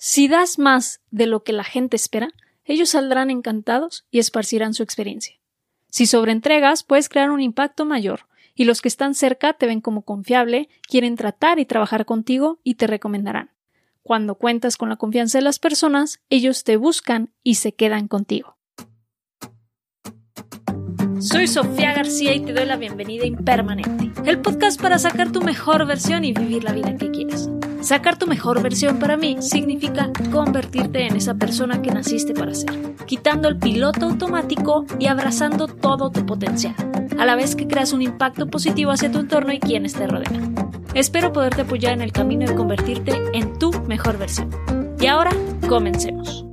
Si das más de lo que la gente espera, ellos saldrán encantados y esparcirán su experiencia. Si sobreentregas, puedes crear un impacto mayor, y los que están cerca te ven como confiable, quieren tratar y trabajar contigo y te recomendarán. Cuando cuentas con la confianza de las personas, ellos te buscan y se quedan contigo. Soy Sofía García y te doy la bienvenida a Impermanente, el podcast para sacar tu mejor versión y vivir la vida que quieres. Sacar tu mejor versión para mí significa convertirte en esa persona que naciste para ser, quitando el piloto automático y abrazando todo tu potencial, a la vez que creas un impacto positivo hacia tu entorno y quienes te rodean. Espero poderte apoyar en el camino de convertirte en tu mejor versión. Y ahora, comencemos.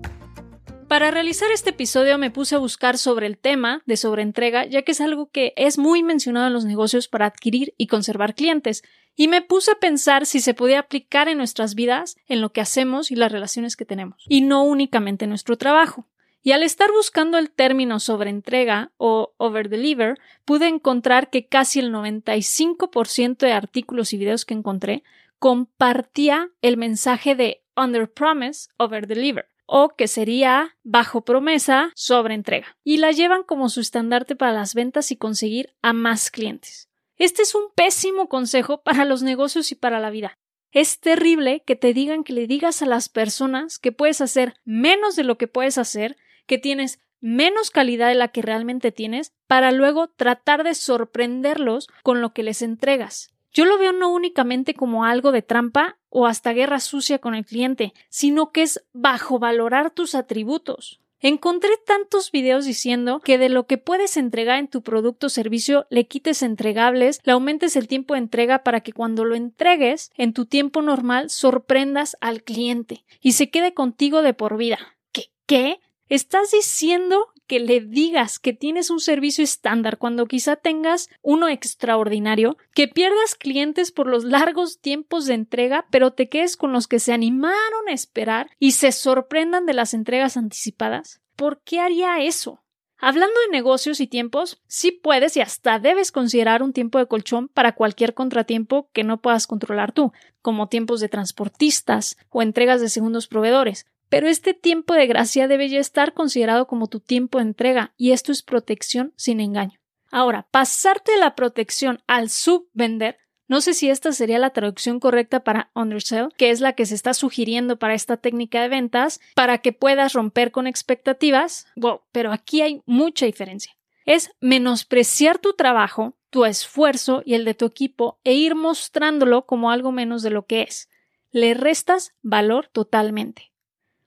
Para realizar este episodio me puse a buscar sobre el tema de sobreentrega, ya que es algo que es muy mencionado en los negocios para adquirir y conservar clientes. Y me puse a pensar si se podía aplicar en nuestras vidas, en lo que hacemos y las relaciones que tenemos, y no únicamente en nuestro trabajo. Y al estar buscando el término sobreentrega o overdeliver, pude encontrar que casi el 95% de artículos y videos que encontré compartía el mensaje de underpromise, overdeliver, o que sería bajo promesa, sobreentrega, y la llevan como su estandarte para las ventas y conseguir a más clientes. Este es un pésimo consejo para los negocios y para la vida. Es terrible que te digan que le digas a las personas que puedes hacer menos de lo que puedes hacer, que tienes menos calidad de la que realmente tienes, para luego tratar de sorprenderlos con lo que les entregas. Yo lo veo no únicamente como algo de trampa o hasta guerra sucia con el cliente, sino que es bajo-valorar tus atributos. Encontré tantos videos diciendo que de lo que puedes entregar en tu producto o servicio le quites entregables, le aumentes el tiempo de entrega para que cuando lo entregues en tu tiempo normal sorprendas al cliente y se quede contigo de por vida. ¿Qué? ¿Estás diciendo que le digas que tienes un servicio estándar cuando quizá tengas uno extraordinario, que pierdas clientes por los largos tiempos de entrega, pero te quedes con los que se animaron a esperar y se sorprendan de las entregas anticipadas? ¿Por qué haría eso? Hablando de negocios y tiempos, sí puedes y hasta debes considerar un tiempo de colchón para cualquier contratiempo que no puedas controlar tú, como tiempos de transportistas o entregas de segundos proveedores. Pero este tiempo de gracia debe ya estar considerado como tu tiempo de entrega, y esto es protección sin engaño. Ahora, pasarte de la protección al subvender, no sé si esta sería la traducción correcta para undersell, que es la que se está sugiriendo para esta técnica de ventas, para que puedas romper con expectativas. Wow, pero aquí hay mucha diferencia. Es menospreciar tu trabajo, tu esfuerzo y el de tu equipo e ir mostrándolo como algo menos de lo que es. Le restas valor totalmente.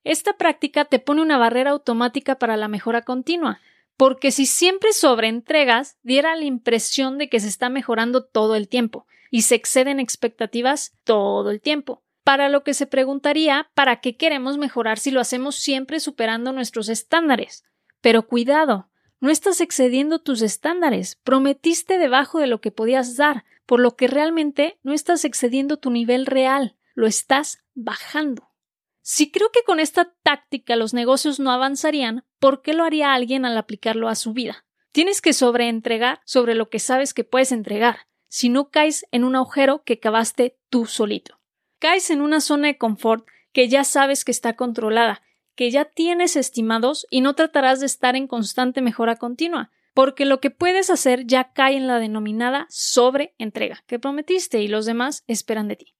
Esta práctica te pone una barrera automática para la mejora continua, porque si siempre sobreentregas, diera la impresión de que se está mejorando todo el tiempo y se exceden expectativas todo el tiempo. Para lo que se preguntaría, ¿para qué queremos mejorar si lo hacemos siempre superando nuestros estándares? Pero cuidado, no estás excediendo tus estándares, prometiste debajo de lo que podías dar, por lo que realmente no estás excediendo tu nivel real, lo estás bajando. Si creo que con esta táctica los negocios no avanzarían, ¿por qué lo haría alguien al aplicarlo a su vida? Tienes que sobreentregar sobre lo que sabes que puedes entregar, si no caes en un agujero que cavaste tú solito. Caes en una zona de confort que ya sabes que está controlada, que ya tienes estimados y no tratarás de estar en constante mejora continua, porque lo que puedes hacer ya cae en la denominada sobreentrega que prometiste y los demás esperan de ti.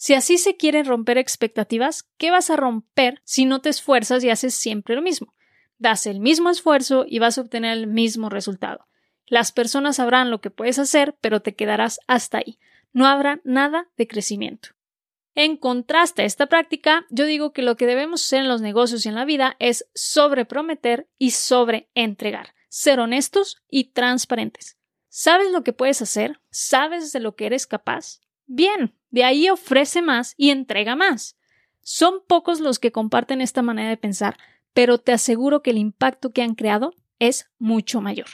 Si así se quieren romper expectativas, ¿qué vas a romper si no te esfuerzas y haces siempre lo mismo? Das el mismo esfuerzo y vas a obtener el mismo resultado. Las personas sabrán lo que puedes hacer, pero te quedarás hasta ahí. No habrá nada de crecimiento. En contraste a esta práctica, yo digo que lo que debemos hacer en los negocios y en la vida es sobreprometer y sobreentregar. Ser honestos y transparentes. ¿Sabes lo que puedes hacer? ¿Sabes de lo que eres capaz? Bien, de ahí ofrece más y entrega más. Son pocos los que comparten esta manera de pensar, pero te aseguro que el impacto que han creado es mucho mayor.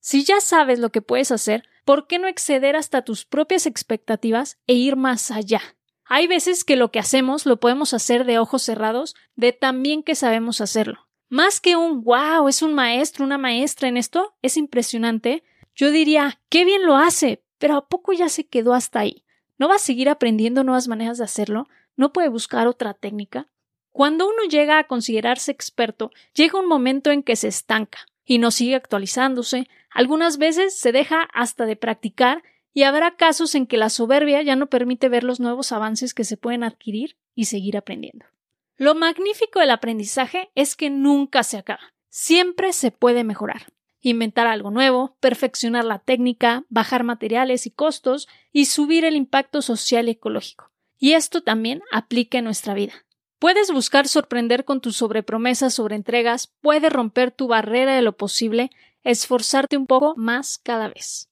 Si ya sabes lo que puedes hacer, ¿por qué no exceder hasta tus propias expectativas e ir más allá? Hay veces que lo que hacemos lo podemos hacer de ojos cerrados, de tan bien que sabemos hacerlo. Más que un wow, es un maestro, una maestra en esto, es impresionante. Yo diría, qué bien lo hace, pero ¿a poco ya se quedó hasta ahí? ¿No va a seguir aprendiendo nuevas maneras de hacerlo? ¿No puede buscar otra técnica? Cuando uno llega a considerarse experto, llega un momento en que se estanca y no sigue actualizándose. Algunas veces se deja hasta de practicar y habrá casos en que la soberbia ya no permite ver los nuevos avances que se pueden adquirir y seguir aprendiendo. Lo magnífico del aprendizaje es que nunca se acaba. Siempre se puede mejorar. Inventar algo nuevo, perfeccionar la técnica, bajar materiales y costos y subir el impacto social y ecológico. Y esto también aplica en nuestra vida. Puedes buscar sorprender con tus sobrepromesas sobre entregas, puedes romper tu barrera de lo posible, esforzarte un poco más cada vez.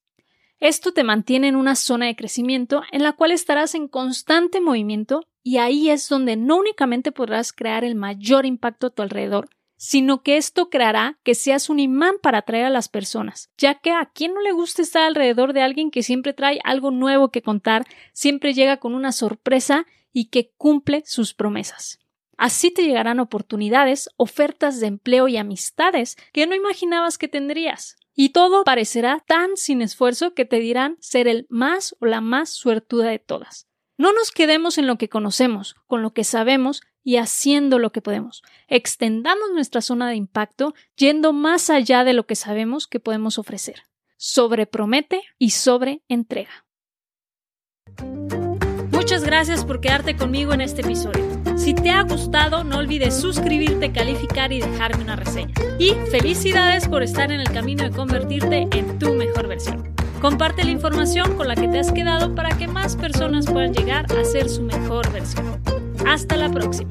Esto te mantiene en una zona de crecimiento en la cual estarás en constante movimiento y ahí es donde no únicamente podrás crear el mayor impacto a tu alrededor, sino que esto creará que seas un imán para atraer a las personas, ya que a quien no le gusta estar alrededor de alguien que siempre trae algo nuevo que contar, siempre llega con una sorpresa y que cumple sus promesas. Así te llegarán oportunidades, ofertas de empleo y amistades que no imaginabas que tendrías. Y todo parecerá tan sin esfuerzo que te dirán ser el más o la más suertuda de todas. No nos quedemos en lo que conocemos, con lo que sabemos y haciendo lo que podemos. Extendamos nuestra zona de impacto yendo más allá de lo que sabemos que podemos ofrecer. Sobrepromete y sobreentrega. Muchas gracias por quedarte conmigo en este episodio. Si te ha gustado, no olvides suscribirte, calificar y dejarme una reseña. Y felicidades por estar en el camino de convertirte en tu mejor versión. Comparte la información con la que te has quedado para que más personas puedan llegar a ser su mejor versión. Hasta la próxima.